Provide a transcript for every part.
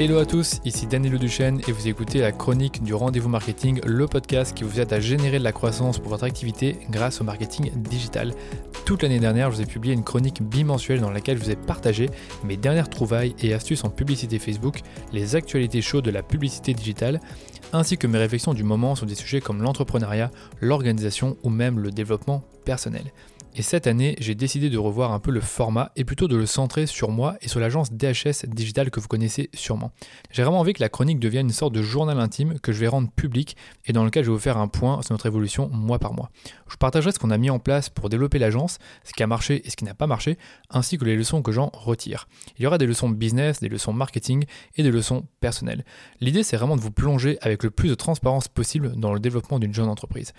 Hello à tous, ici Danilo Le Duchesne et vous écoutez la chronique du Rendez-vous Marketing, le podcast qui vous aide à générer de la croissance pour votre activité grâce au marketing digital. Toute l'année dernière, je vous ai publié une chronique bimensuelle dans laquelle je vous ai partagé mes dernières trouvailles et astuces en publicité Facebook, les actualités chaudes de la publicité digitale, ainsi que mes réflexions du moment sur des sujets comme l'entrepreneuriat, l'organisation ou même le développement personnel. Et cette année, j'ai décidé de revoir un peu le format et plutôt de le centrer sur moi et sur l'agence DHS Digital que vous connaissez sûrement. J'ai vraiment envie que la chronique devienne une sorte de journal intime que je vais rendre public et dans lequel je vais vous faire un point sur notre évolution mois par mois. Je partagerai ce qu'on a mis en place pour développer l'agence, ce qui a marché et ce qui n'a pas marché, ainsi que les leçons que j'en retire. Il y aura des leçons business, des leçons marketing et des leçons personnelles. L'idée, c'est vraiment de vous plonger avec le plus de transparence possible dans le développement d'une jeune entreprise.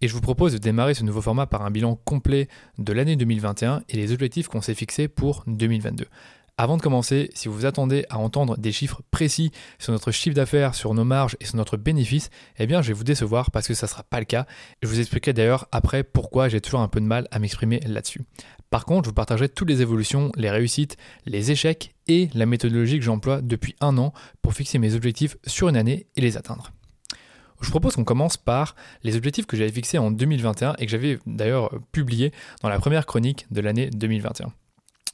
Et je vous propose de démarrer ce nouveau format par un bilan complet de l'année 2021 et les objectifs qu'on s'est fixés pour 2022. Avant de commencer, si vous vous attendez à entendre des chiffres précis sur notre chiffre d'affaires, sur nos marges et sur notre bénéfice, eh bien je vais vous décevoir parce que ça ne sera pas le cas. Je vous expliquerai d'ailleurs après pourquoi j'ai toujours un peu de mal à m'exprimer là-dessus. Par contre, je vous partagerai toutes les évolutions, les réussites, les échecs et la méthodologie que j'emploie depuis un an pour fixer mes objectifs sur une année et les atteindre. Je propose qu'on commence par les objectifs que j'avais fixés en 2021 et que j'avais d'ailleurs publiés dans la première chronique de l'année 2021.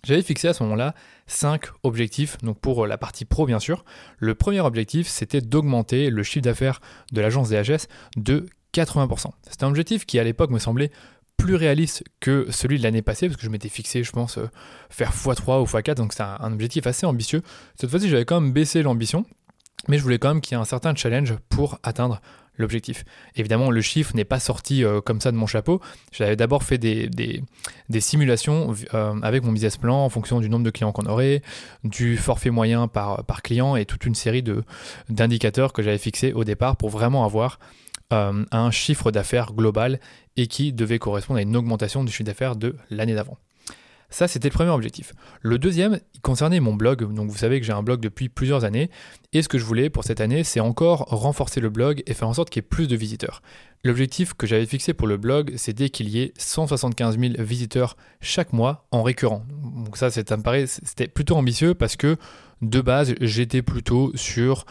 J'avais fixé à ce moment-là 5 objectifs, donc pour la partie pro bien sûr. Le premier objectif, c'était d'augmenter le chiffre d'affaires de l'agence DHS de 80%. C'était un objectif qui à l'époque me semblait plus réaliste que celui de l'année passée, parce que je m'étais fixé, je pense, faire x3 ou x4, donc c'est un objectif assez ambitieux. Cette fois-ci, j'avais quand même baissé l'ambition, mais je voulais quand même qu'il y ait un certain challenge pour atteindre l'objectif. Évidemment, le chiffre n'est pas sorti comme ça de mon chapeau. J'avais d'abord fait des simulations avec mon business plan en fonction du nombre de clients qu'on aurait, du forfait moyen par client et toute une série d'indicateurs que j'avais fixés au départ pour vraiment avoir un chiffre d'affaires global et qui devait correspondre à une augmentation du chiffre d'affaires de l'année d'avant. Ça, c'était le premier objectif. Le deuxième concernait mon blog. Donc, vous savez que j'ai un blog depuis plusieurs années. Et ce que je voulais pour cette année, c'est encore renforcer le blog et faire en sorte qu'il y ait plus de visiteurs. L'objectif que j'avais fixé pour le blog, c'était qu'il y ait 175 000 visiteurs chaque mois en récurrent. Donc ça, ça me paraît, c'était plutôt ambitieux parce que de base, j'étais plutôt sur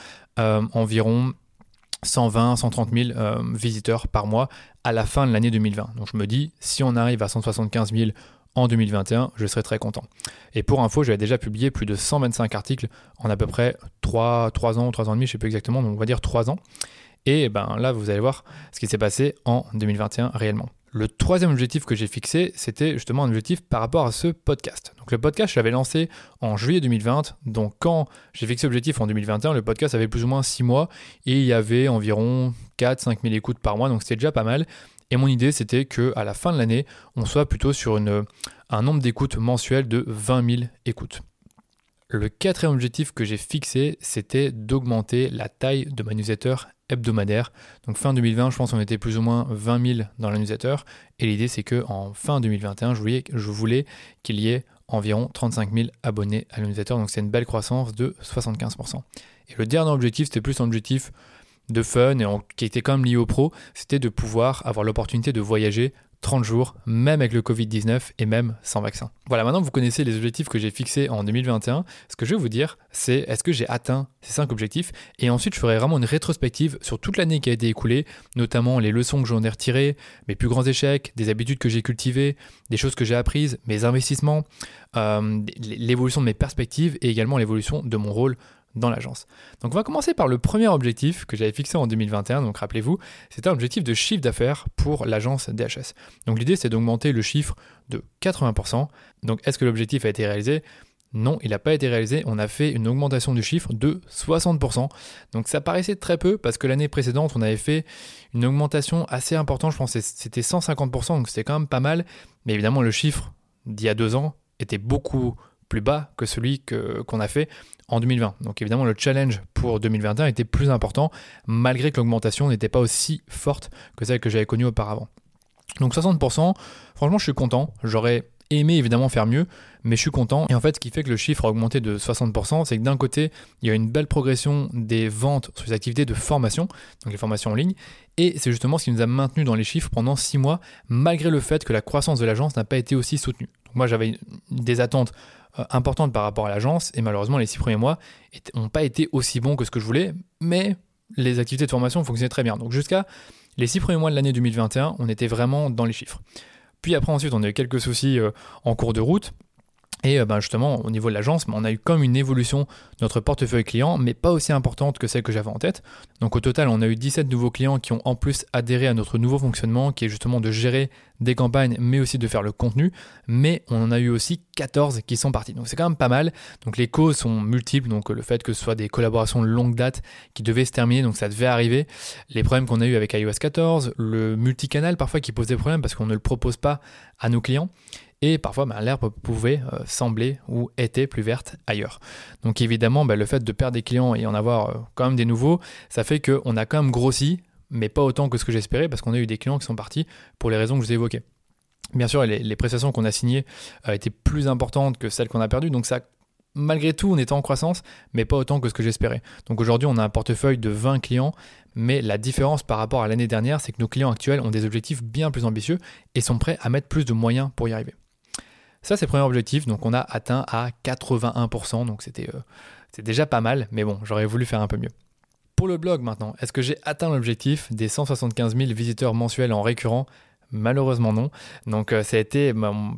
environ 120 130 000 visiteurs par mois à la fin de l'année 2020. Donc, je me dis, si on arrive à 175 000 en 2021, je serai très content. Et pour info, j'avais déjà publié plus de 125 articles en à peu près 3 ans ou 3 ans et demi, je ne sais plus exactement, donc on va dire 3 ans. Et ben là, vous allez voir ce qui s'est passé en 2021 réellement. Le troisième objectif que j'ai fixé, c'était justement un objectif par rapport à ce podcast. Donc le podcast, je l'avais lancé en juillet 2020. Donc quand j'ai fixé l'objectif en 2021, le podcast avait plus ou moins 6 mois et il y avait environ 4-5 000 écoutes par mois. Donc c'était déjà pas mal. Et mon idée, c'était qu'à la fin de l'année, on soit plutôt sur un nombre d'écoutes mensuelles de 20 000 écoutes. Le quatrième objectif que j'ai fixé, c'était d'augmenter la taille de ma newsletter hebdomadaire. Donc fin 2020, je pense qu'on était plus ou moins 20 000 dans la newsletter. Et l'idée, c'est qu'en fin 2021, je voulais qu'il y ait environ 35 000 abonnés à la newsletter. Donc c'est une belle croissance de 75%. Et le dernier objectif, c'était plus un objectif de fun et qui était quand même lié au pro, c'était de pouvoir avoir l'opportunité de voyager 30 jours, même avec le Covid-19 et même sans vaccin. Voilà, maintenant que vous connaissez les objectifs que j'ai fixés en 2021, ce que je vais vous dire, c'est est-ce que j'ai atteint ces 5 objectifs ? Et ensuite, je ferai vraiment une rétrospective sur toute l'année qui a été écoulée, notamment les leçons que j'en ai retirées, mes plus grands échecs, des habitudes que j'ai cultivées, des choses que j'ai apprises, mes investissements, l'évolution de mes perspectives et également l'évolution de mon rôle dans l'agence. Donc on va commencer par le premier objectif que j'avais fixé en 2021, donc rappelez-vous, c'était un objectif de chiffre d'affaires pour l'agence DHS. Donc l'idée c'est d'augmenter le chiffre de 80%. Donc est-ce que l'objectif a été réalisé ? Non, il n'a pas été réalisé, on a fait une augmentation du chiffre de 60%. Donc ça paraissait très peu parce que l'année précédente, on avait fait une augmentation assez importante, je pense que c'était 150%, donc c'était quand même pas mal, mais évidemment le chiffre d'il y a 2 ans était beaucoup plus bas que celui qu'on a fait en 2020. Donc évidemment, le challenge pour 2021 était plus important, malgré que l'augmentation n'était pas aussi forte que celle que j'avais connue auparavant. Donc 60%, franchement, je suis content. J'aurais aimé évidemment faire mieux, mais je suis content. Et en fait, ce qui fait que le chiffre a augmenté de 60%, c'est que d'un côté, il y a une belle progression des ventes sur les activités de formation, donc les formations en ligne, et c'est justement ce qui nous a maintenu dans les chiffres pendant 6 mois, malgré le fait que la croissance de l'agence n'a pas été aussi soutenue. Donc moi, j'avais des attentes importante par rapport à l'agence, et malheureusement les 6 premiers mois n'ont pas été aussi bons que ce que je voulais, mais les activités de formation fonctionnaient très bien. Donc jusqu'à les 6 premiers mois de l'année 2021, on était vraiment dans les chiffres. Puis après ensuite, on a eu quelques soucis en cours de route, et ben justement au niveau de l'agence, on a eu comme une évolution de notre portefeuille client, mais pas aussi importante que celle que j'avais en tête. Donc au total, on a eu 17 nouveaux clients qui ont en plus adhéré à notre nouveau fonctionnement, qui est justement de gérer des campagnes, mais aussi de faire le contenu. Mais on en a eu aussi 14 qui sont partis. Donc c'est quand même pas mal. Donc les causes sont multiples. Donc le fait que ce soit des collaborations de longue date qui devaient se terminer, donc ça devait arriver. Les problèmes qu'on a eu avec iOS 14, le multicanal parfois qui pose des problèmes parce qu'on ne le propose pas à nos clients. Et parfois, l'herbe pouvait sembler ou était plus verte ailleurs. Donc évidemment, le fait de perdre des clients et en avoir quand même des nouveaux, ça fait qu'on a quand même grossi, mais pas autant que ce que j'espérais, parce qu'on a eu des clients qui sont partis pour les raisons que je vous ai évoquées. Bien sûr, les prestations qu'on a signées étaient plus importantes que celles qu'on a perdues, donc ça, malgré tout, on était en croissance, mais pas autant que ce que j'espérais. Donc aujourd'hui, on a un portefeuille de 20 clients, mais la différence par rapport à l'année dernière, c'est que nos clients actuels ont des objectifs bien plus ambitieux et sont prêts à mettre plus de moyens pour y arriver. Ça, c'est le premier objectif, donc on a atteint à 81%, donc c'était déjà pas mal, mais bon, j'aurais voulu faire un peu mieux. Pour le blog maintenant, est-ce que j'ai atteint l'objectif des 175 000 visiteurs mensuels en récurrent ? Malheureusement non, donc ça a été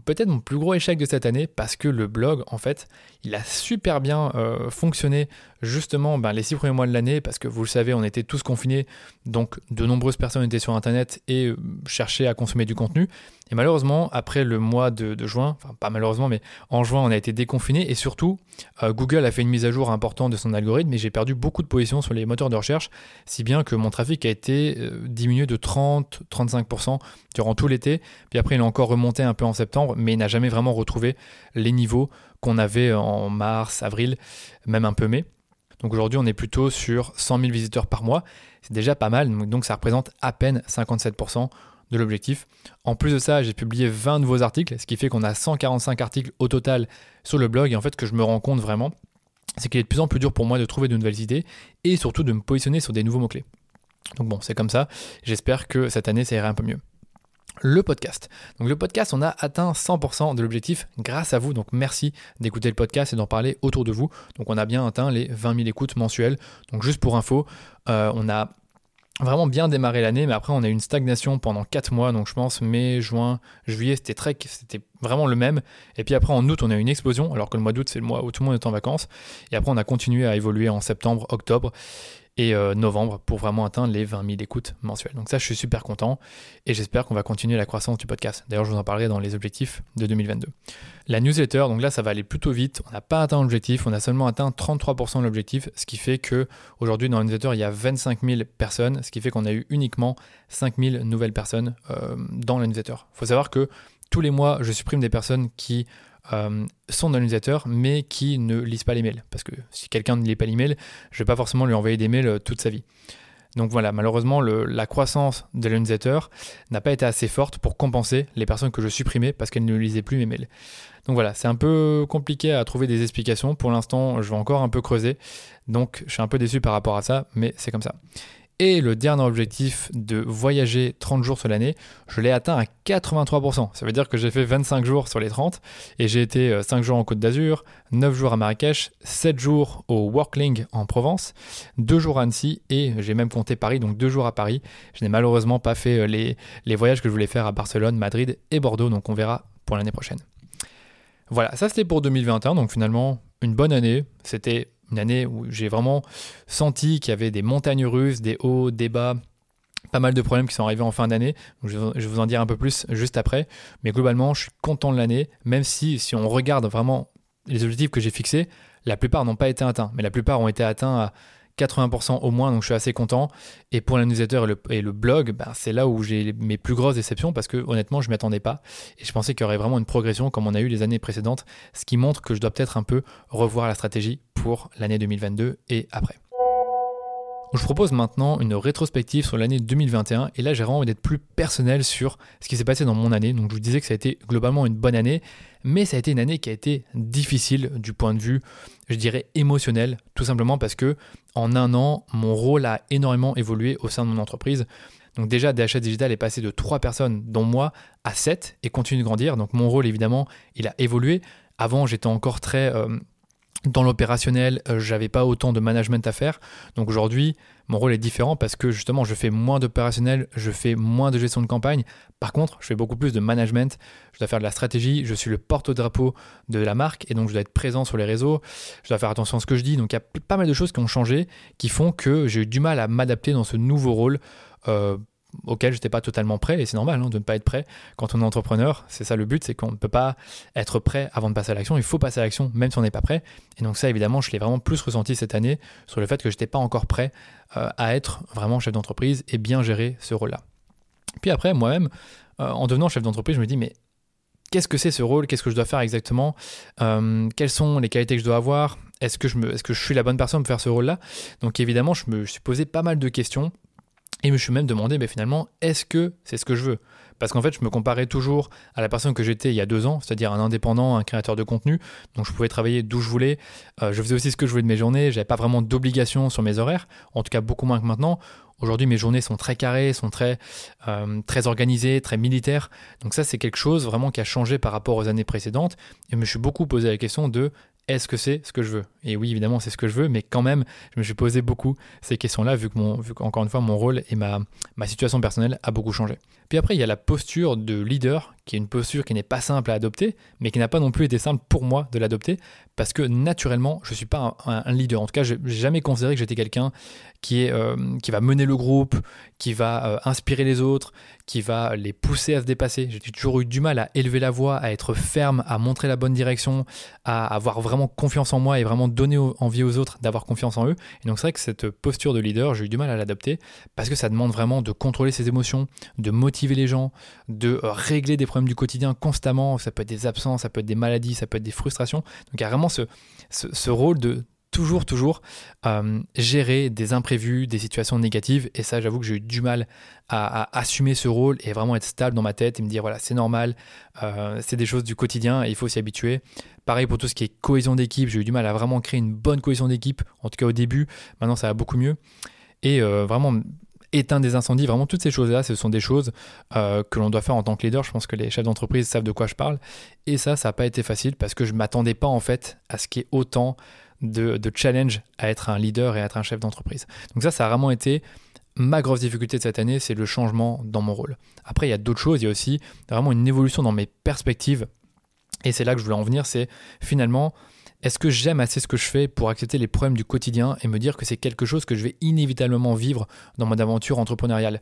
peut-être mon plus gros échec de cette année, parce que le blog, en fait, il a super bien fonctionné justement les 6 premiers mois de l'année, parce que vous le savez, on était tous confinés, donc de nombreuses personnes étaient sur internet et cherchaient à consommer du contenu. Et malheureusement, après le mois de juin, enfin pas malheureusement, mais en juin, on a été déconfinés, et surtout Google a fait une mise à jour importante de son algorithme, et j'ai perdu beaucoup de positions sur les moteurs de recherche, si bien que mon trafic a été diminué de 30-35% durant tout l'été, puis après il a encore remonté un peu en septembre, mais il n'a jamais vraiment retrouvé les niveaux qu'on avait en mars, avril, même un peu mai. Donc aujourd'hui, on est plutôt sur 100 000 visiteurs par mois, c'est déjà pas mal, donc ça représente à peine 57% de l'objectif. En plus de ça, j'ai publié 20 nouveaux articles, ce qui fait qu'on a 145 articles au total sur le blog, et en fait, ce que je me rends compte vraiment, c'est qu'il est de plus en plus dur pour moi de trouver de nouvelles idées, et surtout de me positionner sur des nouveaux mots-clés. Donc bon, c'est comme ça, j'espère que cette année, ça ira un peu mieux. Le podcast. Donc le podcast, on a atteint 100% de l'objectif grâce à vous. Donc merci d'écouter le podcast et d'en parler autour de vous. Donc on a bien atteint les 20 000 écoutes mensuelles. Donc juste pour info, on a vraiment bien démarré l'année, mais après on a eu une stagnation pendant 4 mois. Donc je pense mai, juin, juillet, c'était vraiment le même. Et puis après en août, on a eu une explosion, alors que le mois d'août, c'est le mois où tout le monde est en vacances. Et après on a continué à évoluer en septembre, octobre et novembre pour vraiment atteindre les 20 000 écoutes mensuelles. Donc ça, je suis super content et j'espère qu'on va continuer la croissance du podcast. D'ailleurs, je vous en parlerai dans les objectifs de 2022. La newsletter, donc là, ça va aller plutôt vite. On n'a pas atteint l'objectif, on a seulement atteint 33% de l'objectif, ce qui fait qu'aujourd'hui, dans la newsletter, il y a 25 000 personnes, ce qui fait qu'on a eu uniquement 5 000 nouvelles personnes dans la newsletter. Il faut savoir que tous les mois, je supprime des personnes qui sont dans la newsletter mais qui ne lisent pas les mails, parce que si quelqu'un ne lit pas l'email, je vais pas forcément lui envoyer des mails toute sa vie. Donc voilà, malheureusement la croissance de la newsletter n'a pas été assez forte pour compenser les personnes que je supprimais parce qu'elles ne lisaient plus mes mails. Donc voilà, c'est un peu compliqué à trouver des explications. Pour l'instant, je vais encore un peu creuser, donc je suis un peu déçu par rapport à ça, mais c'est comme ça. Et le dernier objectif de voyager 30 jours sur l'année, je l'ai atteint à 83%. Ça veut dire que j'ai fait 25 jours sur les 30 et j'ai été 5 jours en Côte d'Azur, 9 jours à Marrakech, 7 jours au Workling en Provence, 2 jours à Annecy et j'ai même compté Paris, donc 2 jours à Paris. Je n'ai malheureusement pas fait les voyages que je voulais faire à Barcelone, Madrid et Bordeaux, donc on verra pour l'année prochaine. Voilà, ça c'était pour 2021, donc finalement une bonne année. C'était une année où j'ai vraiment senti qu'il y avait des montagnes russes, des hauts, des bas, pas mal de problèmes qui sont arrivés en fin d'année. Je vais vous en dire un peu plus juste après. Mais globalement, je suis content de l'année, même si on regarde vraiment les objectifs que j'ai fixés, la plupart n'ont pas été atteints. Mais la plupart ont été atteints à 80% au moins, donc je suis assez content. Et pour la newsletter et le blog, c'est là où j'ai mes plus grosses déceptions, parce que honnêtement, je ne m'y attendais pas. Et je pensais qu'il y aurait vraiment une progression comme on a eu les années précédentes, ce qui montre que je dois peut-être un peu revoir la stratégie pour l'année 2022 et après. Je vous propose maintenant une rétrospective sur l'année 2021, et là j'ai vraiment envie d'être plus personnel sur ce qui s'est passé dans mon année. Donc je vous disais que ça a été globalement une bonne année, mais ça a été une année qui a été difficile du point de vue, je dirais, émotionnel, tout simplement parce que en un an, mon rôle a énormément évolué au sein de mon entreprise. Donc déjà, DHS Digital est passé de 3 personnes, dont moi, à 7 et continue de grandir. Donc mon rôle, évidemment, il a évolué. Avant, j'étais encore très dans l'opérationnel, j'avais pas autant de management à faire. Donc aujourd'hui, mon rôle est différent parce que justement, je fais moins d'opérationnel, je fais moins de gestion de campagne. Par contre, je fais beaucoup plus de management. Je dois faire de la stratégie, je suis le porte-drapeau de la marque et donc je dois être présent sur les réseaux. Je dois faire attention à ce que je dis. Donc il y a pas mal de choses qui ont changé, qui font que j'ai eu du mal à m'adapter dans ce nouveau rôle auquel je n'étais pas totalement prêt, et c'est normal de ne pas être prêt quand on est entrepreneur. C'est ça le but, c'est qu'on ne peut pas être prêt avant de passer à l'action. Il faut passer à l'action même si on n'est pas prêt. Et donc ça, évidemment, je l'ai vraiment plus ressenti cette année sur le fait que je n'étais pas encore prêt à être vraiment chef d'entreprise et bien gérer ce rôle-là. Puis après, moi-même, en devenant chef d'entreprise, je me dis mais qu'est-ce que c'est ce rôle ? Qu'est-ce que je dois faire exactement ? Quelles sont les qualités que je dois avoir ? Est-ce que je suis la bonne personne pour faire ce rôle-là ? Donc évidemment, je me suis posé pas mal de questions. Et je me suis même demandé, finalement, est-ce que c'est ce que je veux ? Parce qu'en fait, je me comparais toujours à la personne que j'étais il y a 2 ans, c'est-à-dire un indépendant, un créateur de contenu. Donc, je pouvais travailler d'où je voulais. Je faisais aussi ce que je voulais de mes journées. Je n'avais pas vraiment d'obligation sur mes horaires, en tout cas beaucoup moins que maintenant. Aujourd'hui, mes journées sont très carrées, sont très organisées, très militaires. Donc ça, c'est quelque chose vraiment qui a changé par rapport aux années précédentes. Et je me suis beaucoup posé la question de est-ce que c'est ce que je veux ? Et oui, évidemment, c'est ce que je veux, mais quand même, je me suis posé beaucoup ces questions-là, vu qu'encore une fois, mon rôle et ma situation personnelle a beaucoup changé. Puis après, il y a la posture de leader, qui est une posture qui n'est pas simple à adopter, mais qui n'a pas non plus été simple pour moi de l'adopter, parce que naturellement, je ne suis pas un leader. En tout cas, je n'ai jamais considéré que j'étais quelqu'un qui va mener le groupe, qui va inspirer les autres, qui va les pousser à se dépasser. J'ai toujours eu du mal à élever la voix, à être ferme, à montrer la bonne direction, à avoir vraiment confiance en moi et vraiment donner envie aux autres d'avoir confiance en eux. Et donc c'est vrai que cette posture de leader, j'ai eu du mal à l'adapter parce que ça demande vraiment de contrôler ses émotions, de motiver les gens, de régler des problèmes du quotidien constamment. Ça peut être des absences, ça peut être des maladies, ça peut être des frustrations. Donc il y a vraiment ce rôle de toujours gérer des imprévus, des situations négatives. Et ça, j'avoue que j'ai eu du mal à assumer ce rôle et vraiment être stable dans ma tête et me dire, voilà, c'est normal, c'est des choses du quotidien et il faut s'y habituer. Pareil pour tout ce qui est cohésion d'équipe, j'ai eu du mal à vraiment créer une bonne cohésion d'équipe, en tout cas au début. Maintenant, ça va beaucoup mieux. Et vraiment éteindre des incendies, vraiment toutes ces choses-là, ce sont des choses que l'on doit faire en tant que leader. Je pense que les chefs d'entreprise savent de quoi je parle. Et ça n'a pas été facile parce que je ne m'attendais pas en fait à ce qu'il y ait autant de challenge à être un leader et à être un chef d'entreprise. Donc ça a vraiment été ma grosse difficulté de cette année, c'est le changement dans mon rôle. Après, il y a d'autres choses, il y a aussi vraiment une évolution dans mes perspectives. Et c'est là que je voulais en venir, c'est finalement, est-ce que j'aime assez ce que je fais pour accepter les problèmes du quotidien et me dire que c'est quelque chose que je vais inévitablement vivre dans mon aventure entrepreneuriale ?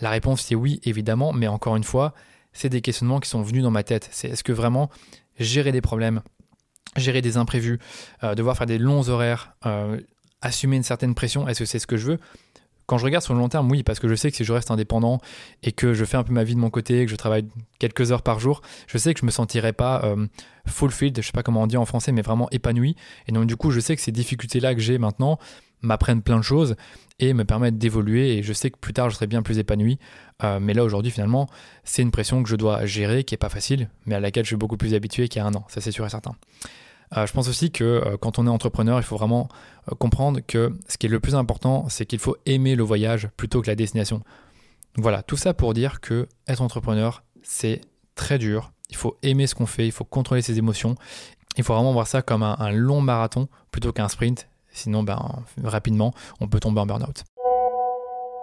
La réponse, c'est oui, évidemment, mais encore une fois, c'est des questionnements qui sont venus dans ma tête. C'est est-ce que vraiment gérer des problèmes, gérer des imprévus, devoir faire des longs horaires, assumer une certaine pression, est-ce que c'est ce que je veux ? Quand je regarde sur le long terme, oui, parce que je sais que si je reste indépendant et que je fais un peu ma vie de mon côté, que je travaille quelques heures par jour, je sais que je ne me sentirai pas fulfilled, je ne sais pas comment on dit en français, mais vraiment épanoui. Et donc du coup, je sais que ces difficultés-là que j'ai maintenant m'apprennent plein de choses et me permettent d'évoluer. Et je sais que plus tard, je serai bien plus épanoui. Mais là, aujourd'hui, finalement, c'est une pression que je dois gérer, qui n'est pas facile, mais à laquelle je suis beaucoup plus habitué qu'il y a 1 an. Ça, c'est sûr et certain. Je pense aussi que quand on est entrepreneur, il faut vraiment comprendre que ce qui est le plus important, c'est qu'il faut aimer le voyage plutôt que la destination. Voilà, tout ça pour dire que être entrepreneur, c'est très dur. Il faut aimer ce qu'on fait, il faut contrôler ses émotions. Il faut vraiment voir ça comme un long marathon plutôt qu'un sprint. Sinon, rapidement, on peut tomber en burn-out.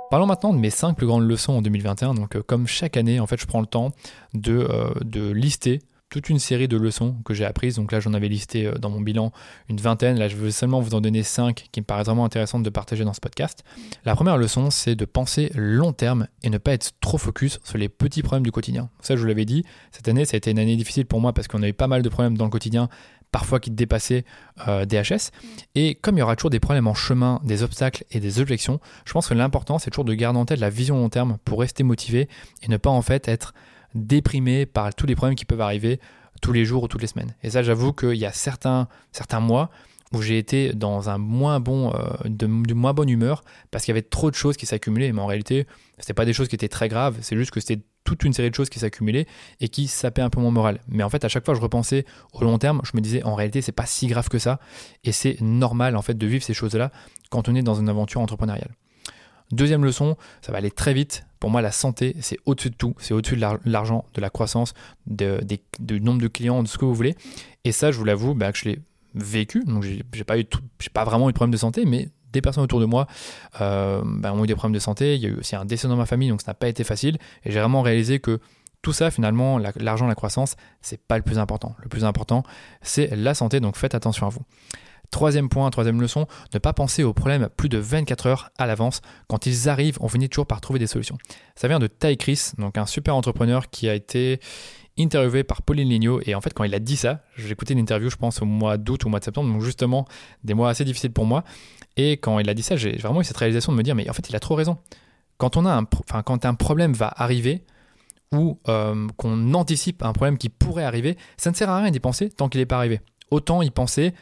Parlons maintenant de mes 5 plus grandes leçons en 2021. Donc, comme chaque année, en fait, je prends le temps de lister toute une série de leçons que j'ai apprises. Donc là, j'en avais listé dans mon bilan une vingtaine. Là, je veux seulement vous en donner 5 qui me paraissent vraiment intéressantes de partager dans ce podcast. La première leçon, c'est de penser long terme et ne pas être trop focus sur les petits problèmes du quotidien. Ça, je vous l'avais dit, cette année, ça a été une année difficile pour moi parce qu'on a eu pas mal de problèmes dans le quotidien, parfois qui dépassaient DHS. Et comme il y aura toujours des problèmes en chemin, des obstacles et des objections, je pense que l'important, c'est toujours de garder en tête la vision long terme pour rester motivé et ne pas en fait être déprimé par tous les problèmes qui peuvent arriver tous les jours ou toutes les semaines. Et ça, j'avoue qu'il y a certains mois où j'ai été dans un moins bon, de moins bonne humeur parce qu'il y avait trop de choses qui s'accumulaient. Mais en réalité, c'était pas des choses qui étaient très graves. C'est juste que c'était toute une série de choses qui s'accumulaient et qui sapaient un peu mon moral. Mais en fait, à chaque fois, je repensais au long terme. Je me disais, en réalité, c'est pas si grave que ça. Et c'est normal, en fait, de vivre ces choses-là quand on est dans une aventure entrepreneuriale. Deuxième leçon, ça va aller très vite. Pour moi, la santé, c'est au-dessus de tout. C'est au-dessus de l'argent, de la croissance, du nombre de clients, de ce que vous voulez. Et ça, je vous l'avoue, que je l'ai vécu. Donc, j'ai pas vraiment eu de problème de santé, mais des personnes autour de moi ont eu des problèmes de santé. Il y a eu aussi un décès dans ma famille, donc ça n'a pas été facile. Et j'ai vraiment réalisé que tout ça, finalement, l'argent, la croissance, c'est pas le plus important. Le plus important, c'est la santé. Donc, faites attention à vous. Troisième leçon, ne pas penser aux problèmes plus de 24 heures à l'avance. Quand ils arrivent, on finit toujours par trouver des solutions. Ça vient de Tai Chris, donc un super entrepreneur qui a été interviewé par Pauline Lignot. Et en fait, quand il a dit ça, j'ai écouté une interview, je pense, au mois d'août ou au mois de septembre, donc justement des mois assez difficiles pour moi. Et quand il a dit ça, j'ai vraiment eu cette réalisation de me dire, mais en fait, il a trop raison. Quand un problème va arriver ou qu'on anticipe un problème qui pourrait arriver, ça ne sert à rien d'y penser tant qu'il n'est pas arrivé. Autant y penser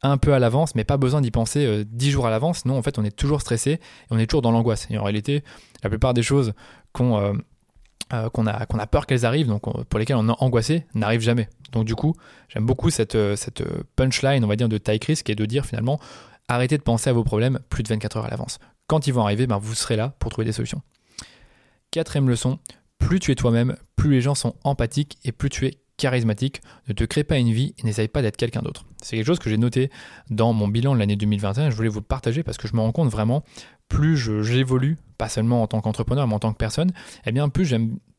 un peu à l'avance, mais pas besoin d'y penser 10 jours à l'avance. Non, en fait, on est toujours stressé et on est toujours dans l'angoisse. Et en réalité, la plupart des choses qu'on a peur qu'elles arrivent, donc pour lesquelles on est angoissé, n'arrivent jamais. Donc du coup, j'aime beaucoup cette punchline, on va dire, de Tai Chris, qui est de dire finalement, arrêtez de penser à vos problèmes plus de 24 heures à l'avance. Quand ils vont arriver, vous serez là pour trouver des solutions. Quatrième leçon, plus tu es toi-même, plus les gens sont empathiques et plus tu es charismatique. Ne te crée pas une vie et n'essaye pas d'être quelqu'un d'autre. C'est quelque chose que j'ai noté dans mon bilan de l'année 2021. Je voulais vous le partager parce que je me rends compte vraiment, plus j'évolue, pas seulement en tant qu'entrepreneur, mais en tant que personne,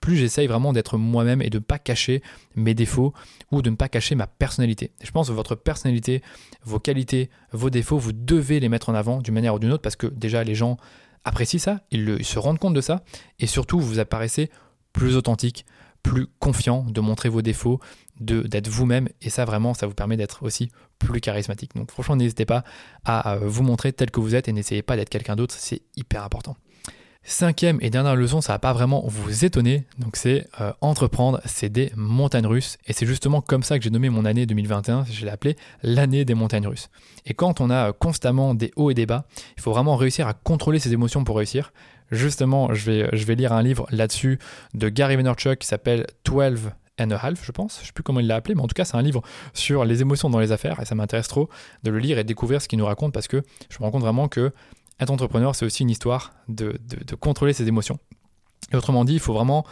plus j'essaye vraiment d'être moi-même et de ne pas cacher mes défauts ou de ne pas cacher ma personnalité. Et je pense que votre personnalité, vos qualités, vos défauts, vous devez les mettre en avant d'une manière ou d'une autre parce que déjà les gens apprécient ça, ils se rendent compte de ça et surtout vous apparaissez plus authentique, plus confiant, de montrer vos défauts, d'être vous-même, et ça vraiment, ça vous permet d'être aussi plus charismatique. Donc franchement, n'hésitez pas à vous montrer tel que vous êtes et n'essayez pas d'être quelqu'un d'autre, c'est hyper important. Cinquième et dernière leçon, ça va pas vraiment vous étonner, donc c'est entreprendre, c'est des montagnes russes, et c'est justement comme ça que j'ai nommé mon année 2021, je l'ai appelée l'année des montagnes russes. Et quand on a constamment des hauts et des bas, il faut vraiment réussir à contrôler ses émotions pour réussir. Justement, je vais lire un livre là-dessus de Gary Vaynerchuk qui s'appelle 12 and a Half, je pense. Je ne sais plus comment il l'a appelé, mais en tout cas, c'est un livre sur les émotions dans les affaires et ça m'intéresse trop de le lire et de découvrir ce qu'il nous raconte parce que je me rends compte vraiment que être entrepreneur, c'est aussi une histoire de contrôler ses émotions. Et autrement dit, il faut vraiment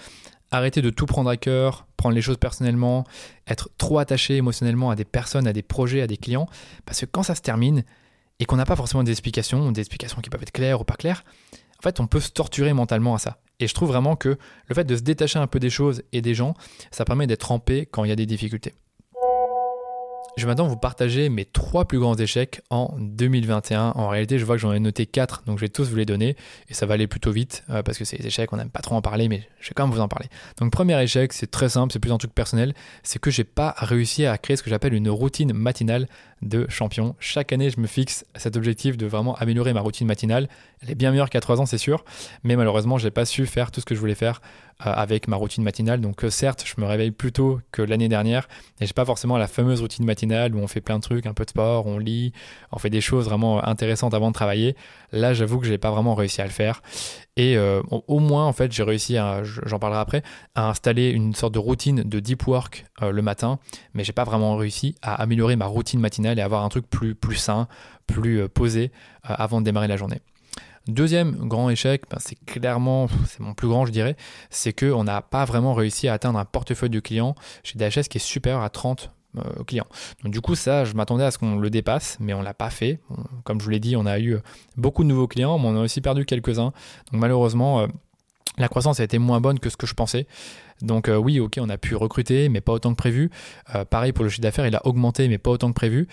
arrêter de tout prendre à cœur, prendre les choses personnellement, être trop attaché émotionnellement à des personnes, à des projets, à des clients parce que quand ça se termine et qu'on n'a pas forcément des explications qui peuvent être claires ou pas claires, en fait, on peut se torturer mentalement à ça. Et je trouve vraiment que le fait de se détacher un peu des choses et des gens, ça permet d'être en paix quand il y a des difficultés. Je vais maintenant vous partager mes 3 plus grands échecs en 2021. En réalité, je vois que j'en ai noté 4, donc je vais tous vous les donner. Et ça va aller plutôt vite, parce que c'est des échecs, on n'aime pas trop en parler, mais je vais quand même vous en parler. Donc premier échec, c'est très simple, c'est plus un truc personnel, c'est que j'ai pas réussi à créer ce que j'appelle une routine matinale de champion. Chaque année, je me fixe cet objectif de vraiment améliorer ma routine matinale. Elle est bien meilleure qu'à 3 ans, c'est sûr, mais malheureusement, j'ai pas su faire tout ce que je voulais faire avec ma routine matinale. Donc certes, je me réveille plus tôt que l'année dernière, et j'ai pas forcément la fameuse routine matinale où on fait plein de trucs, un peu de sport, on lit, on fait des choses vraiment intéressantes avant de travailler. Là, j'avoue que j'ai pas vraiment réussi à le faire. Et au moins, en fait, j'ai réussi, j'en parlerai après, à installer une sorte de routine de deep work le matin, mais j'ai pas vraiment réussi à améliorer ma routine matinale et avoir un truc plus sain, plus posé avant de démarrer la journée. Deuxième grand échec, c'est clairement, c'est mon plus grand je dirais, c'est qu'on n'a pas vraiment réussi à atteindre un portefeuille de clients chez DHS qui est supérieur à 30 clients. Donc du coup ça, je m'attendais à ce qu'on le dépasse, mais on ne l'a pas fait. Comme je vous l'ai dit, on a eu beaucoup de nouveaux clients, mais on a aussi perdu quelques-uns. Donc malheureusement, la croissance a été moins bonne que ce que je pensais. Donc oui, ok, on a pu recruter, mais pas autant que prévu. Pareil pour le chiffre d'affaires, il a augmenté, mais pas autant que prévu.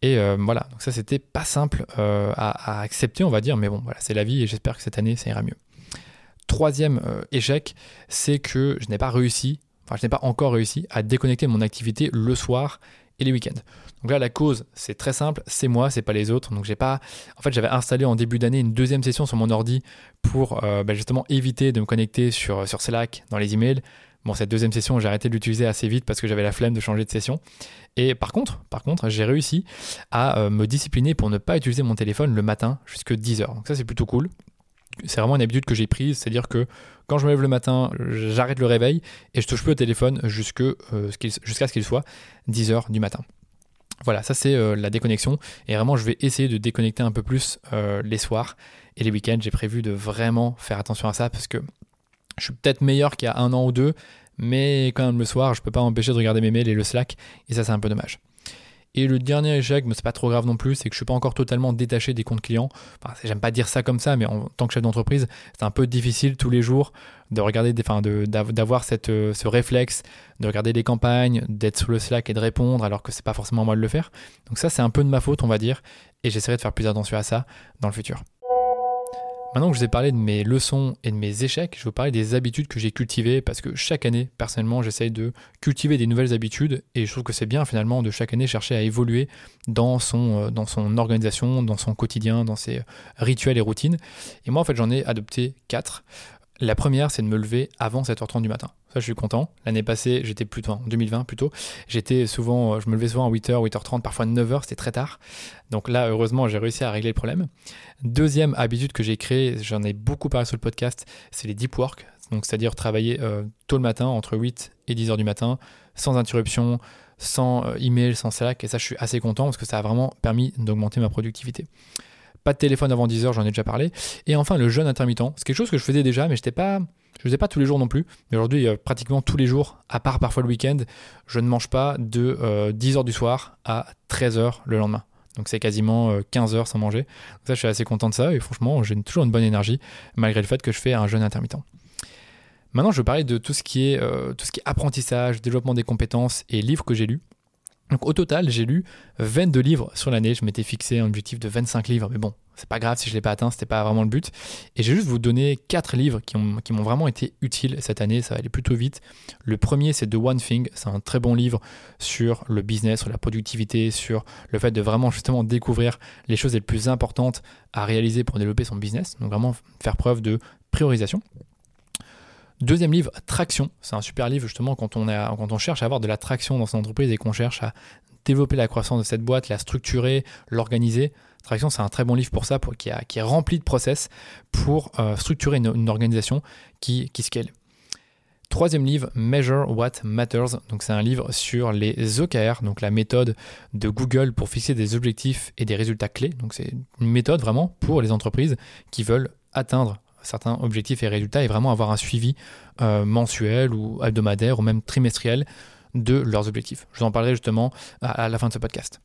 Et voilà, donc ça, c'était pas simple à accepter, on va dire. Mais bon, voilà, c'est la vie et j'espère que cette année, ça ira mieux. Troisième échec, c'est que je n'ai pas encore réussi à déconnecter mon activité le soir et les week-ends. Donc là, la cause, c'est très simple, c'est moi, c'est pas les autres. Donc j'avais installé en début d'année une deuxième session sur mon ordi pour justement éviter de me connecter sur Slack, dans les emails. Bon, cette deuxième session, j'ai arrêté de l'utiliser assez vite parce que j'avais la flemme de changer de session. Et par contre, j'ai réussi à me discipliner pour ne pas utiliser mon téléphone le matin jusqu'à 10h. Donc ça, c'est plutôt cool. C'est vraiment une habitude que j'ai prise, c'est-à-dire que quand je me lève le matin, j'arrête le réveil et je touche plus au téléphone jusqu'à ce qu'il soit 10h du matin. Voilà, ça c'est la déconnexion et vraiment je vais essayer de déconnecter un peu plus les soirs Et les week-ends, j'ai prévu de vraiment faire attention à ça parce que je suis peut-être meilleur qu'il y a un an ou deux, mais quand même le soir, je peux pas m'empêcher de regarder mes mails et le Slack, et ça c'est un peu dommage. Et le dernier échec, mais c'est pas trop grave non plus, c'est que je suis pas encore totalement détaché des comptes clients. Enfin, j'aime pas dire ça comme ça, mais en tant que chef d'entreprise, c'est un peu difficile tous les jours de regarder, d'avoir ce réflexe, de regarder les campagnes, d'être sur le Slack et de répondre alors que c'est pas forcément à moi de le faire. Donc ça, c'est un peu de ma faute, on va dire, et j'essaierai de faire plus attention à ça dans le futur. Maintenant que je vous ai parlé de mes leçons et de mes échecs, je vais vous parler des habitudes que j'ai cultivées parce que chaque année, personnellement, j'essaye de cultiver des nouvelles habitudes et je trouve que c'est bien finalement de chaque année chercher à évoluer dans son organisation, dans son quotidien, dans ses rituels et routines. Et moi, en fait, j'en ai adopté 4. La première, c'est de me lever avant 7h30 du matin. Ça, je suis content. L'année passée, je me levais souvent à 8h, 8h30, parfois 9h, c'était très tard. Donc là, heureusement, j'ai réussi à régler le problème. Deuxième habitude que j'ai créée, j'en ai beaucoup parlé sur le podcast, c'est les deep work. Donc, c'est-à-dire travailler tôt le matin, entre 8 et 10h du matin, sans interruption, sans email, sans Slack. Et ça, je suis assez content parce que ça a vraiment permis d'augmenter ma productivité. Pas de téléphone avant 10h, j'en ai déjà parlé. Et enfin, le jeûne intermittent. C'est quelque chose que je faisais déjà, mais je ne faisais pas tous les jours non plus. Mais aujourd'hui, pratiquement tous les jours, à part parfois le week-end, je ne mange pas de 10h du soir à 13h le lendemain. Donc c'est quasiment 15h sans manger. Donc ça, je suis assez content de ça. Et franchement, j'ai toujours une bonne énergie, malgré le fait que je fais un jeûne intermittent. Maintenant, je vais parler de tout ce qui est apprentissage, développement des compétences et livres que j'ai lus. Donc au total, j'ai lu 22 livres sur l'année. Je m'étais fixé un objectif de 25 livres, mais bon, c'est pas grave si je l'ai pas atteint, c'était pas vraiment le but. Et j'ai juste vous donner 4 livres qui m'ont vraiment été utiles cette année, ça va aller plutôt vite. Le premier, c'est The One Thing, c'est un très bon livre sur le business, sur la productivité, sur le fait de vraiment justement découvrir les choses les plus importantes à réaliser pour développer son business, donc vraiment faire preuve de priorisation. Deuxième livre, Traction. C'est un super livre justement quand on cherche à avoir de la traction dans son entreprise et qu'on cherche à développer la croissance de cette boîte, la structurer, l'organiser. Traction, c'est un très bon livre pour ça, qui est rempli de process pour structurer une organisation qui scale. Troisième livre, Measure What Matters. Donc c'est un livre sur les OKR, donc la méthode de Google pour fixer des objectifs et des résultats clés. Donc c'est une méthode vraiment pour les entreprises qui veulent atteindre certains objectifs et résultats et vraiment avoir un suivi mensuel ou hebdomadaire ou même trimestriel de leurs objectifs. Je vous en parlerai justement à la fin de ce podcast.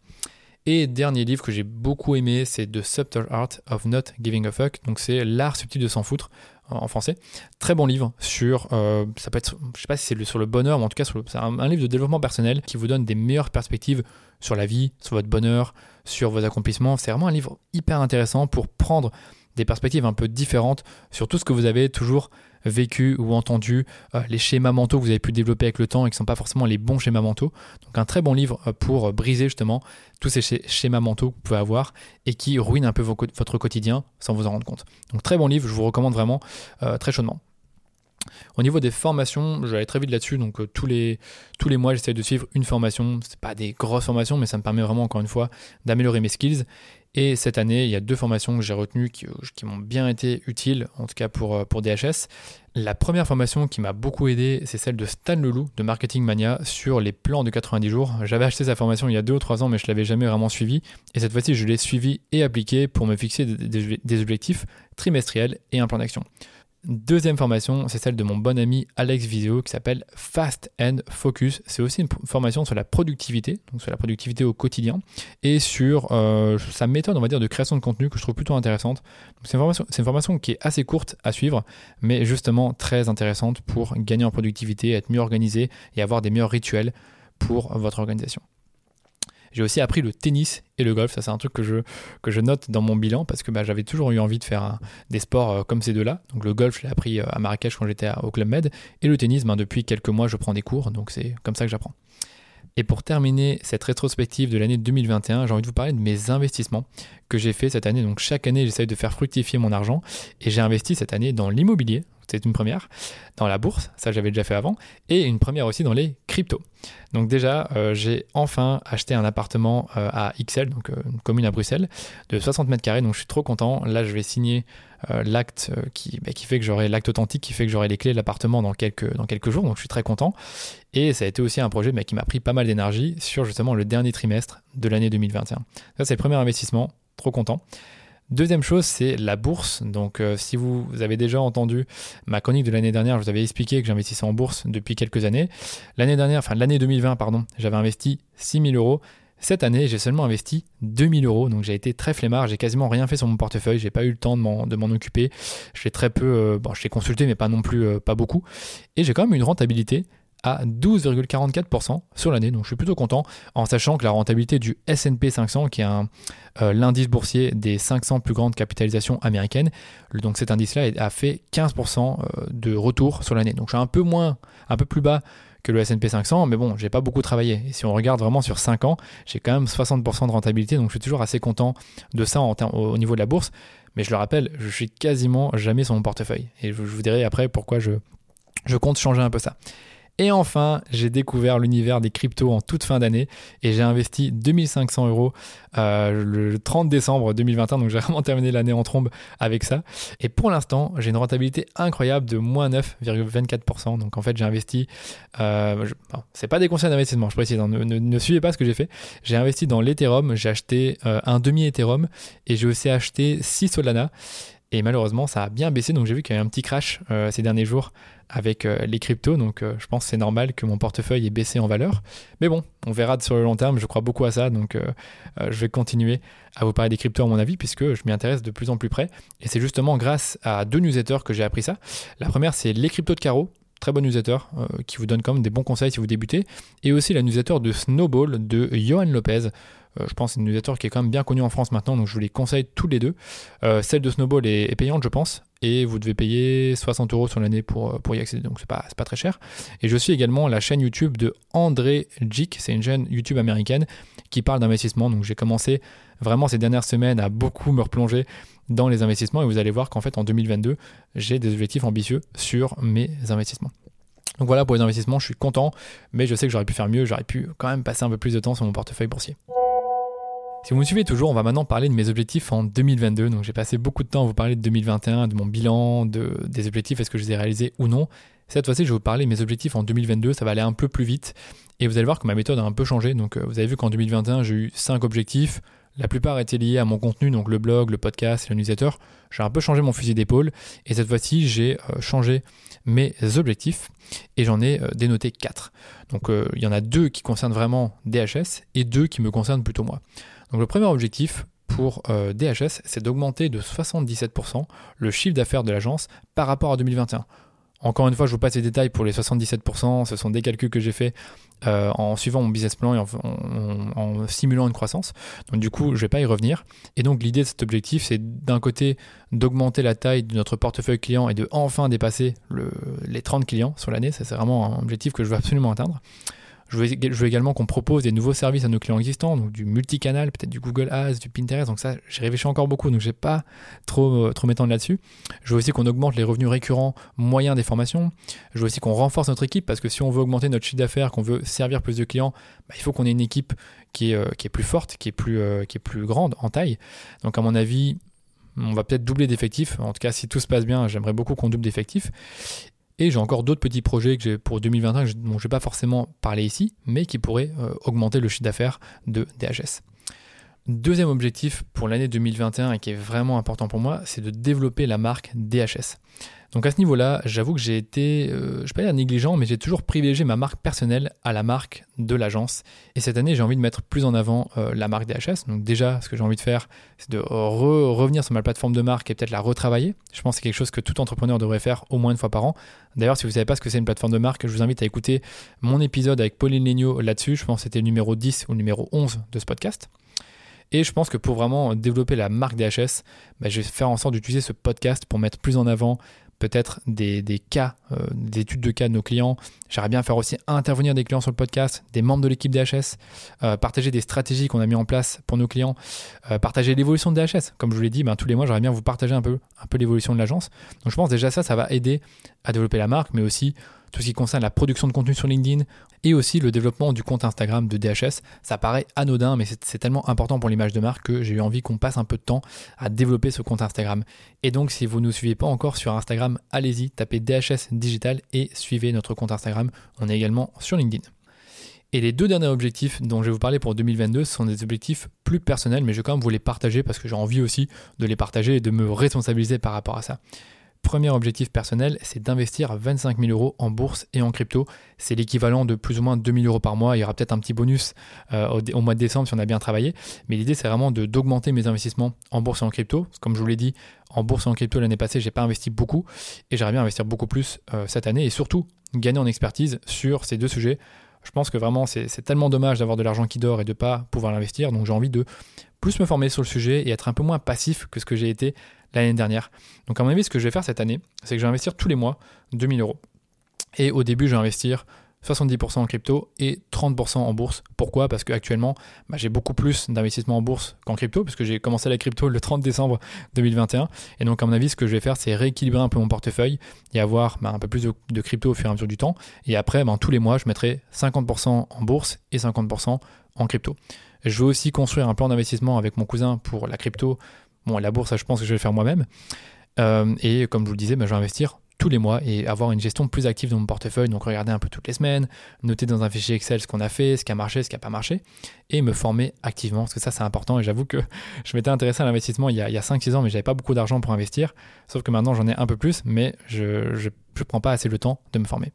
Et dernier livre que j'ai beaucoup aimé, c'est The Subtle Art of Not Giving a Fuck. Donc c'est l'art subtil de s'en foutre en français. Très bon livre sur, ça peut être, je sais pas si c'est sur le bonheur, mais en tout cas c'est un livre de développement personnel qui vous donne des meilleures perspectives sur la vie, sur votre bonheur, sur vos accomplissements. C'est vraiment un livre hyper intéressant pour prendre des perspectives un peu différentes sur tout ce que vous avez toujours vécu ou entendu, les schémas mentaux que vous avez pu développer avec le temps et qui ne sont pas forcément les bons schémas mentaux. Donc un très bon livre pour briser justement tous ces schémas mentaux que vous pouvez avoir et qui ruinent un peu votre quotidien sans vous en rendre compte. Donc très bon livre, je vous recommande vraiment très chaudement. Au niveau des formations, je vais aller très vite là-dessus, donc tous les mois j'essaie de suivre une formation, c'est pas des grosses formations mais ça me permet vraiment encore une fois d'améliorer mes skills. Et cette année, il y a 2 formations que j'ai retenues qui m'ont bien été utiles, en tout cas pour DHS. La première formation qui m'a beaucoup aidé, c'est celle de Stan Lelou de Marketing Mania sur les plans de 90 jours. J'avais acheté sa formation il y a 2 ou 3 ans, mais je ne l'avais jamais vraiment suivie. Et cette fois-ci, je l'ai suivie et appliquée pour me fixer des objectifs trimestriels et un plan d'action. Deuxième formation, c'est celle de mon bon ami Alex Viseo qui s'appelle Fast and Focus. C'est aussi une formation sur la productivité, donc sur la productivité au quotidien et sur sa méthode, on va dire, de création de contenu que je trouve plutôt intéressante. Donc, c'est une formation qui est assez courte à suivre, mais justement très intéressante pour gagner en productivité, être mieux organisé et avoir des meilleurs rituels pour votre organisation. J'ai aussi appris le tennis et le golf. Ça, c'est un truc que je note dans mon bilan parce que j'avais toujours eu envie de faire des sports comme ces deux-là. Donc le golf, je l'ai appris à Marrakech quand j'étais au Club Med. Et le tennis, depuis quelques mois, je prends des cours. Donc c'est comme ça que j'apprends. Et pour terminer cette rétrospective de l'année 2021, j'ai envie de vous parler de mes investissements que j'ai fait cette année. Donc chaque année, j'essaye de faire fructifier mon argent. Et j'ai investi cette année dans l'immobilier. C'est une première, dans la bourse, ça j'avais déjà fait avant, et une première aussi dans les cryptos. Donc déjà, j'ai enfin acheté un appartement à Ixelles, donc une commune à Bruxelles, de 60 mètres carrés, donc je suis trop content. Là, je vais signer l'acte qui fait que j'aurai l'acte authentique, qui fait que j'aurai les clés de l'appartement dans quelques jours, donc je suis très content. Et ça a été aussi un projet qui m'a pris pas mal d'énergie sur justement le dernier trimestre de l'année 2021. Ça, c'est le premier investissement, trop content. Deuxième chose, c'est la bourse. Donc, si vous avez déjà entendu ma chronique de l'année dernière, je vous avais expliqué que j'investissais en bourse depuis quelques années. L'année 2020, j'avais investi 6 000 €. Cette année, j'ai seulement investi 2 000 €, donc j'ai été très flemmard, j'ai quasiment rien fait sur mon portefeuille, j'ai pas eu le temps de m'en occuper. Je l'ai très peu, je l'ai consulté, mais pas non plus, pas beaucoup. Et j'ai quand même une rentabilité à 12,44% sur l'année, donc je suis plutôt content, en sachant que la rentabilité du S&P 500, qui est l'indice boursier des 500 plus grandes capitalisations américaines, donc cet indice-là a fait 15% de retour sur l'année. Donc je suis un peu plus bas que le S&P 500, mais bon, j'ai pas beaucoup travaillé. Et si on regarde vraiment sur 5 ans, j'ai quand même 60% de rentabilité, donc je suis toujours assez content de ça au niveau de la bourse. Mais je le rappelle, je suis quasiment jamais sur mon portefeuille. Et je vous dirai après pourquoi je compte changer un peu ça. Et enfin, j'ai découvert l'univers des cryptos en toute fin d'année et j'ai investi 2 500 € le 30 décembre 2021. Donc j'ai vraiment terminé l'année en trombe avec ça. Et pour l'instant, j'ai une rentabilité incroyable de -9,24%. Donc en fait, j'ai investi... c'est pas des conseils d'investissement, je précise. Ne suivez pas ce que j'ai fait. J'ai investi dans l'Ethereum. J'ai acheté un demi-Ethereum et j'ai aussi acheté 6 Solana. Et malheureusement, ça a bien baissé. Donc j'ai vu qu'il y a eu un petit crash ces derniers jours avec les cryptos. Donc je pense que c'est normal que mon portefeuille ait baissé en valeur. Mais bon, on verra sur le long terme. Je crois beaucoup à ça. Donc je vais continuer à vous parler des cryptos à mon avis, puisque je m'y intéresse de plus en plus près. Et c'est justement grâce à 2 newsletters que j'ai appris ça. La première, c'est les cryptos de Caro. Très bonne newsletter qui vous donne quand même des bons conseils si vous débutez. Et aussi la newsletter de Snowball de Johan Lopez. Je pense que c'est une newsletter qui est quand même bien connue en France maintenant, donc je vous les conseille tous les deux. Celle de Snowball est payante, je pense, et vous devez payer 60 € sur l'année pour y accéder, donc c'est pas très cher. Et je suis également la chaîne YouTube de André Jick, c'est une chaîne YouTube américaine qui parle d'investissement, donc j'ai commencé vraiment ces dernières semaines à beaucoup me replonger dans les investissements, et vous allez voir qu'en fait en 2022, j'ai des objectifs ambitieux sur mes investissements. Donc voilà, pour les investissements, je suis content, mais je sais que j'aurais pu faire mieux, j'aurais pu quand même passer un peu plus de temps sur mon portefeuille boursier. Si vous me suivez toujours, on va maintenant parler de mes objectifs en 2022. Donc j'ai passé beaucoup de temps à vous parler de 2021, de mon bilan, des objectifs, est-ce que je les ai réalisés ou non. Cette fois-ci, je vais vous parler de mes objectifs en 2022, ça va aller un peu plus vite. Et vous allez voir que ma méthode a un peu changé. Donc vous avez vu qu'en 2021, j'ai eu 5 objectifs. La plupart étaient liés à mon contenu, donc le blog, le podcast, le newsletter. J'ai un peu changé mon fusil d'épaule. Et cette fois-ci, j'ai changé mes objectifs et j'en ai dénoté 4. Donc il y en a 2 qui concernent vraiment DHS et 2 qui me concernent plutôt moi. Donc le premier objectif pour DHS, c'est d'augmenter de 77% le chiffre d'affaires de l'agence par rapport à 2021. Encore une fois, je vous passe les détails pour les 77%, ce sont des calculs que j'ai faits en suivant mon business plan et en simulant une croissance. Donc du coup, je ne vais pas y revenir. Et donc l'idée de cet objectif, c'est d'un côté d'augmenter la taille de notre portefeuille client et de enfin dépasser les 30 clients sur l'année. Ça, c'est vraiment un objectif que je veux absolument atteindre. Je veux également qu'on propose des nouveaux services à nos clients existants, donc du multicanal, peut-être du Google Ads, du Pinterest, donc ça, j'y réfléchis encore beaucoup, donc je ne vais pas trop m'étendre là-dessus. Je veux aussi qu'on augmente les revenus récurrents moyens des formations. Je veux aussi qu'on renforce notre équipe, parce que si on veut augmenter notre chiffre d'affaires, qu'on veut servir plus de clients, il faut qu'on ait une équipe qui est plus forte, qui est plus grande en taille. Donc à mon avis, on va peut-être doubler d'effectifs. En tout cas, si tout se passe bien, j'aimerais beaucoup qu'on double d'effectifs. Et j'ai encore d'autres petits projets que j'ai pour 2021 dont je n'ai pas forcément parlé ici, mais qui pourraient augmenter le chiffre d'affaires de DHS. Deuxième objectif pour l'année 2021 et qui est vraiment important pour moi, c'est de développer la marque DHS. Donc à ce niveau-là, j'avoue que j'ai été, je ne vais pas dire négligent, mais j'ai toujours privilégié ma marque personnelle à la marque de l'agence. Et cette année, j'ai envie de mettre plus en avant la marque DHS. Donc déjà, ce que j'ai envie de faire, c'est de revenir sur ma plateforme de marque et peut-être la retravailler. Je pense que c'est quelque chose que tout entrepreneur devrait faire au moins une fois par an. D'ailleurs, si vous ne savez pas ce que c'est une plateforme de marque, je vous invite à écouter mon épisode avec Pauline Lignot là-dessus. Je pense que c'était le numéro 10 ou le numéro 11 de ce podcast. Et je pense que pour vraiment développer la marque DHS, je vais faire en sorte d'utiliser ce podcast pour mettre plus en avant peut-être des cas, des études de cas de nos clients. J'aimerais bien faire aussi intervenir des clients sur le podcast, des membres de l'équipe DHS, partager des stratégies qu'on a mis en place pour nos clients, partager l'évolution de DHS. Comme je vous l'ai dit, tous les mois, j'aimerais bien vous partager un peu l'évolution de l'agence. Donc je pense déjà ça va aider à développer la marque, mais aussi tout ce qui concerne la production de contenu sur LinkedIn et aussi le développement du compte Instagram de DHS. Ça paraît anodin, mais c'est tellement important pour l'image de marque que j'ai eu envie qu'on passe un peu de temps à développer ce compte Instagram. Et donc, si vous ne nous suivez pas encore sur Instagram, allez-y, tapez DHS Digital et suivez notre compte Instagram. On est également sur LinkedIn. Et les deux derniers objectifs dont je vais vous parler pour 2022 sont des objectifs plus personnels, mais je vais quand même vous les partager parce que j'ai envie aussi de les partager et de me responsabiliser par rapport à ça. Premier objectif personnel, c'est d'investir 25 000 euros en bourse et en crypto. C'est l'équivalent de plus ou moins 2 000 euros par mois. Il y aura peut-être un petit bonus au mois de décembre si on a bien travaillé. Mais l'idée, c'est vraiment d'augmenter mes investissements en bourse et en crypto. Comme je vous l'ai dit, en bourse et en crypto, l'année passée, je n'ai pas investi beaucoup. Et j'aimerais bien investir beaucoup plus cette année. Et surtout, gagner en expertise sur ces deux sujets. Je pense que vraiment, c'est tellement dommage d'avoir de l'argent qui dort et de ne pas pouvoir l'investir. Donc, j'ai envie de plus me former sur le sujet et être un peu moins passif que ce que j'ai été l'année dernière. Donc, à mon avis, ce que je vais faire cette année, c'est que je vais investir tous les mois 2000 euros. Et au début, je vais investir 70% en crypto et 30% en bourse. Pourquoi ? Parce qu'actuellement, j'ai beaucoup plus d'investissements en bourse qu'en crypto, parce que j'ai commencé la crypto le 30 décembre 2021. Et donc, à mon avis, ce que je vais faire, c'est rééquilibrer un peu mon portefeuille et avoir un peu plus de crypto au fur et à mesure du temps. Et après, tous les mois, je mettrai 50% en bourse et 50% en crypto. Je veux aussi construire un plan d'investissement avec mon cousin pour la crypto. Bon, la bourse, je pense que je vais le faire moi-même. Et comme je vous le disais, je vais investir tous les mois et avoir une gestion plus active de mon portefeuille. Donc, regarder un peu toutes les semaines, noter dans un fichier Excel ce qu'on a fait, ce qui a marché, ce qui n'a pas marché et me former activement parce que ça, c'est important. Et j'avoue que je m'étais intéressé à l'investissement il y a 5-6 ans, mais je n'avais pas beaucoup d'argent pour investir. Sauf que maintenant, j'en ai un peu plus, mais je ne prends pas assez le temps de me former.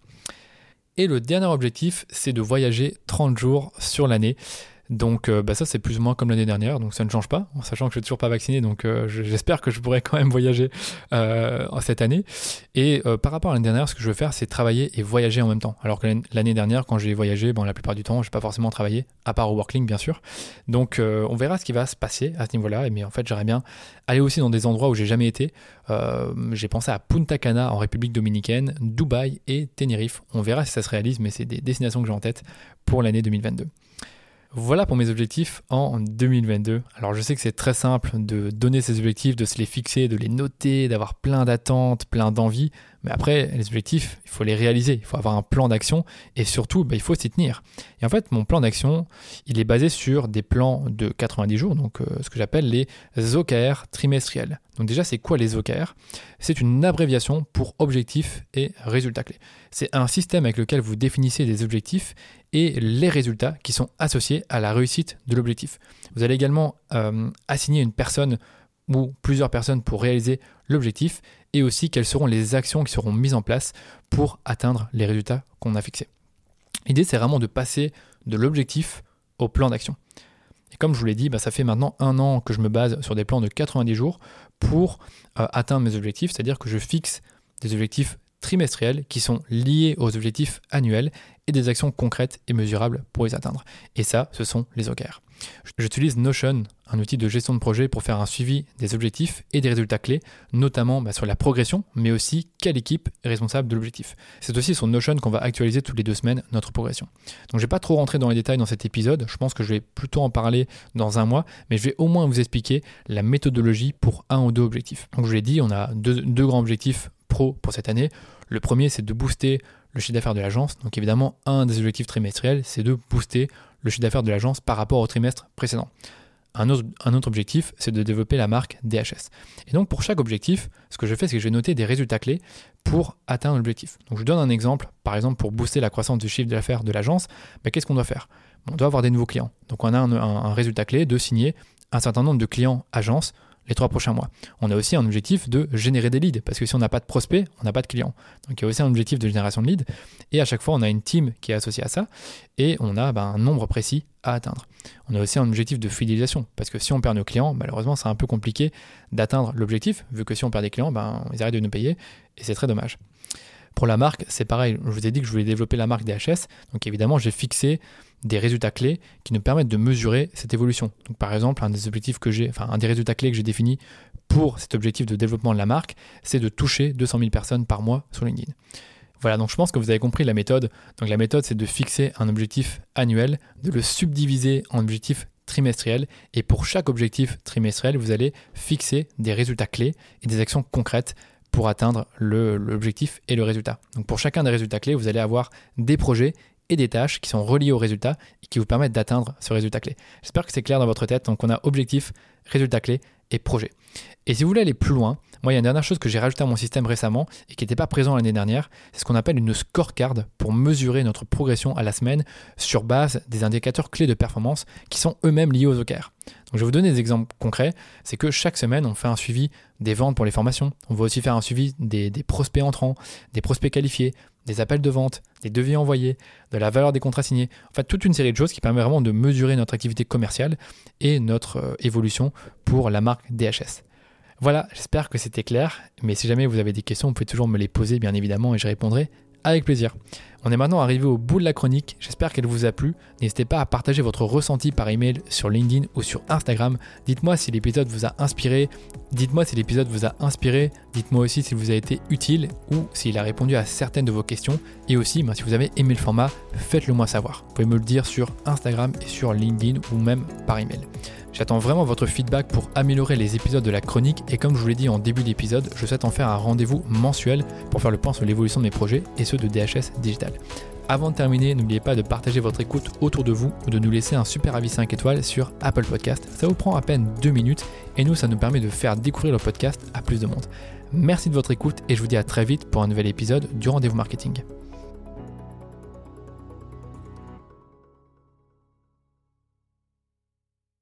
Et le dernier objectif, c'est de voyager 30 jours sur l'année. Donc ça c'est plus ou moins comme l'année dernière, donc ça ne change pas, en sachant que je ne suis toujours pas vacciné, donc j'espère que je pourrai quand même voyager cette année. Et par rapport à l'année dernière, ce que je veux faire, c'est travailler et voyager en même temps. Alors que l'année dernière, quand j'ai voyagé, la plupart du temps, je n'ai pas forcément travaillé, à part au Worklink bien sûr. Donc on verra ce qui va se passer à ce niveau-là, mais en fait j'aimerais bien aller aussi dans des endroits où j'ai jamais été. J'ai pensé à Punta Cana en République Dominicaine, Dubaï et Tenerife. On verra si ça se réalise, mais c'est des destinations que j'ai en tête pour l'année 2022. Voilà pour mes objectifs en 2022. Alors je sais que c'est très simple de donner ces objectifs, de se les fixer, de les noter, d'avoir plein d'attentes, plein d'envies. Mais après, les objectifs, il faut les réaliser. Il faut avoir un plan d'action et surtout, il faut s'y tenir. Et en fait, mon plan d'action, il est basé sur des plans de 90 jours, donc ce que j'appelle les OKR trimestriels. Donc déjà, c'est quoi les OKR ? C'est une abréviation pour objectifs et résultats clés. C'est un système avec lequel vous définissez des objectifs et les résultats qui sont associés à la réussite de l'objectif. Vous allez également assigner une personne ou plusieurs personnes pour réaliser l'objectif et aussi quelles seront les actions qui seront mises en place pour atteindre les résultats qu'on a fixés. L'idée, c'est vraiment de passer de l'objectif au plan d'action. Et comme je vous l'ai dit, ça fait maintenant un an que je me base sur des plans de 90 jours pour atteindre mes objectifs, c'est-à-dire que je fixe des objectifs trimestriels qui sont liés aux objectifs annuels et des actions concrètes et mesurables pour les atteindre. Et ça, ce sont les OKR. J'utilise Notion, un outil de gestion de projet pour faire un suivi des objectifs et des résultats clés, notamment sur la progression, mais aussi quelle équipe est responsable de l'objectif. C'est aussi sur Notion qu'on va actualiser toutes les 2 semaines notre progression. Donc je vais pas trop rentrer dans les détails dans cet épisode, je pense que je vais plutôt en parler dans un mois, mais je vais au moins vous expliquer la méthodologie pour 1 ou 2 objectifs. Donc je vous l'ai dit, on a deux grands objectifs pro pour cette année. Le premier, c'est de booster le chiffre d'affaires de l'agence. Donc évidemment, un des objectifs trimestriels, c'est de booster le chiffre d'affaires de l'agence par rapport au trimestre précédent. Un autre objectif, c'est de développer la marque DHS. Et donc pour chaque objectif, ce que je fais, c'est que je vais noter des résultats clés pour atteindre l'objectif. Donc je vous donne un exemple. Par exemple, pour booster la croissance du chiffre d'affaires de l'agence, qu'est-ce qu'on doit faire ? On doit avoir des nouveaux clients. Donc on a un résultat clé de signer un certain nombre de clients agences les 3 prochains mois. On a aussi un objectif de générer des leads, parce que si on n'a pas de prospects, on n'a pas de clients. Donc il y a aussi un objectif de génération de leads, et à chaque fois, on a une team qui est associée à ça, et on a un nombre précis à atteindre. On a aussi un objectif de fidélisation, parce que si on perd nos clients, malheureusement, c'est un peu compliqué d'atteindre l'objectif, vu que si on perd des clients, ils arrêtent de nous payer, et c'est très dommage. Pour la marque, c'est pareil, je vous ai dit que je voulais développer la marque DHS, donc évidemment, j'ai fixé des résultats clés qui nous permettent de mesurer cette évolution. Donc par exemple, un des résultats clés que j'ai défini pour cet objectif de développement de la marque, c'est de toucher 200 000 personnes par mois sur LinkedIn. Voilà, donc je pense que vous avez compris la méthode. Donc la méthode, c'est de fixer un objectif annuel, de le subdiviser en objectifs trimestriels, et pour chaque objectif trimestriel, vous allez fixer des résultats clés et des actions concrètes pour atteindre l'objectif et le résultat. Donc pour chacun des résultats clés, vous allez avoir des projets et des tâches qui sont reliées aux résultats et qui vous permettent d'atteindre ce résultat clé. J'espère que c'est clair dans votre tête. Donc on a objectif, résultat clé et projet. Et si vous voulez aller plus loin, moi, il y a une dernière chose que j'ai rajoutée à mon système récemment et qui n'était pas présent l'année dernière, c'est ce qu'on appelle une scorecard pour mesurer notre progression à la semaine sur base des indicateurs clés de performance qui sont eux-mêmes liés aux OKR. Donc, je vais vous donner des exemples concrets. C'est que chaque semaine, on fait un suivi des ventes pour les formations. On va aussi faire un suivi des prospects entrants, des prospects qualifiés, des appels de vente, des devis envoyés, de la valeur des contrats signés. En fait, toute une série de choses qui permet vraiment de mesurer notre activité commerciale et notre évolution pour la marque DHS. Voilà, j'espère que c'était clair, mais si jamais vous avez des questions, vous pouvez toujours me les poser bien évidemment et je répondrai avec plaisir. On est maintenant arrivé au bout de la chronique, j'espère qu'elle vous a plu. N'hésitez pas à partager votre ressenti par email sur LinkedIn ou sur Instagram. Dites-moi si l'épisode vous a inspiré, dites-moi aussi s'il vous a été utile ou s'il a répondu à certaines de vos questions. Et aussi, si vous avez aimé le format, faites-le moi savoir. Vous pouvez me le dire sur Instagram et sur LinkedIn ou même par email. J'attends vraiment votre feedback pour améliorer les épisodes de la chronique et comme je vous l'ai dit en début d'épisode, je souhaite en faire un rendez-vous mensuel pour faire le point sur l'évolution de mes projets et ceux de DHS Digital. Avant de terminer, n'oubliez pas de partager votre écoute autour de vous ou de nous laisser un super avis 5 étoiles sur Apple Podcast. Ça vous prend à peine 2 minutes et nous, ça nous permet de faire découvrir le podcast à plus de monde. Merci de votre écoute et je vous dis à très vite pour un nouvel épisode du Rendez-vous Marketing.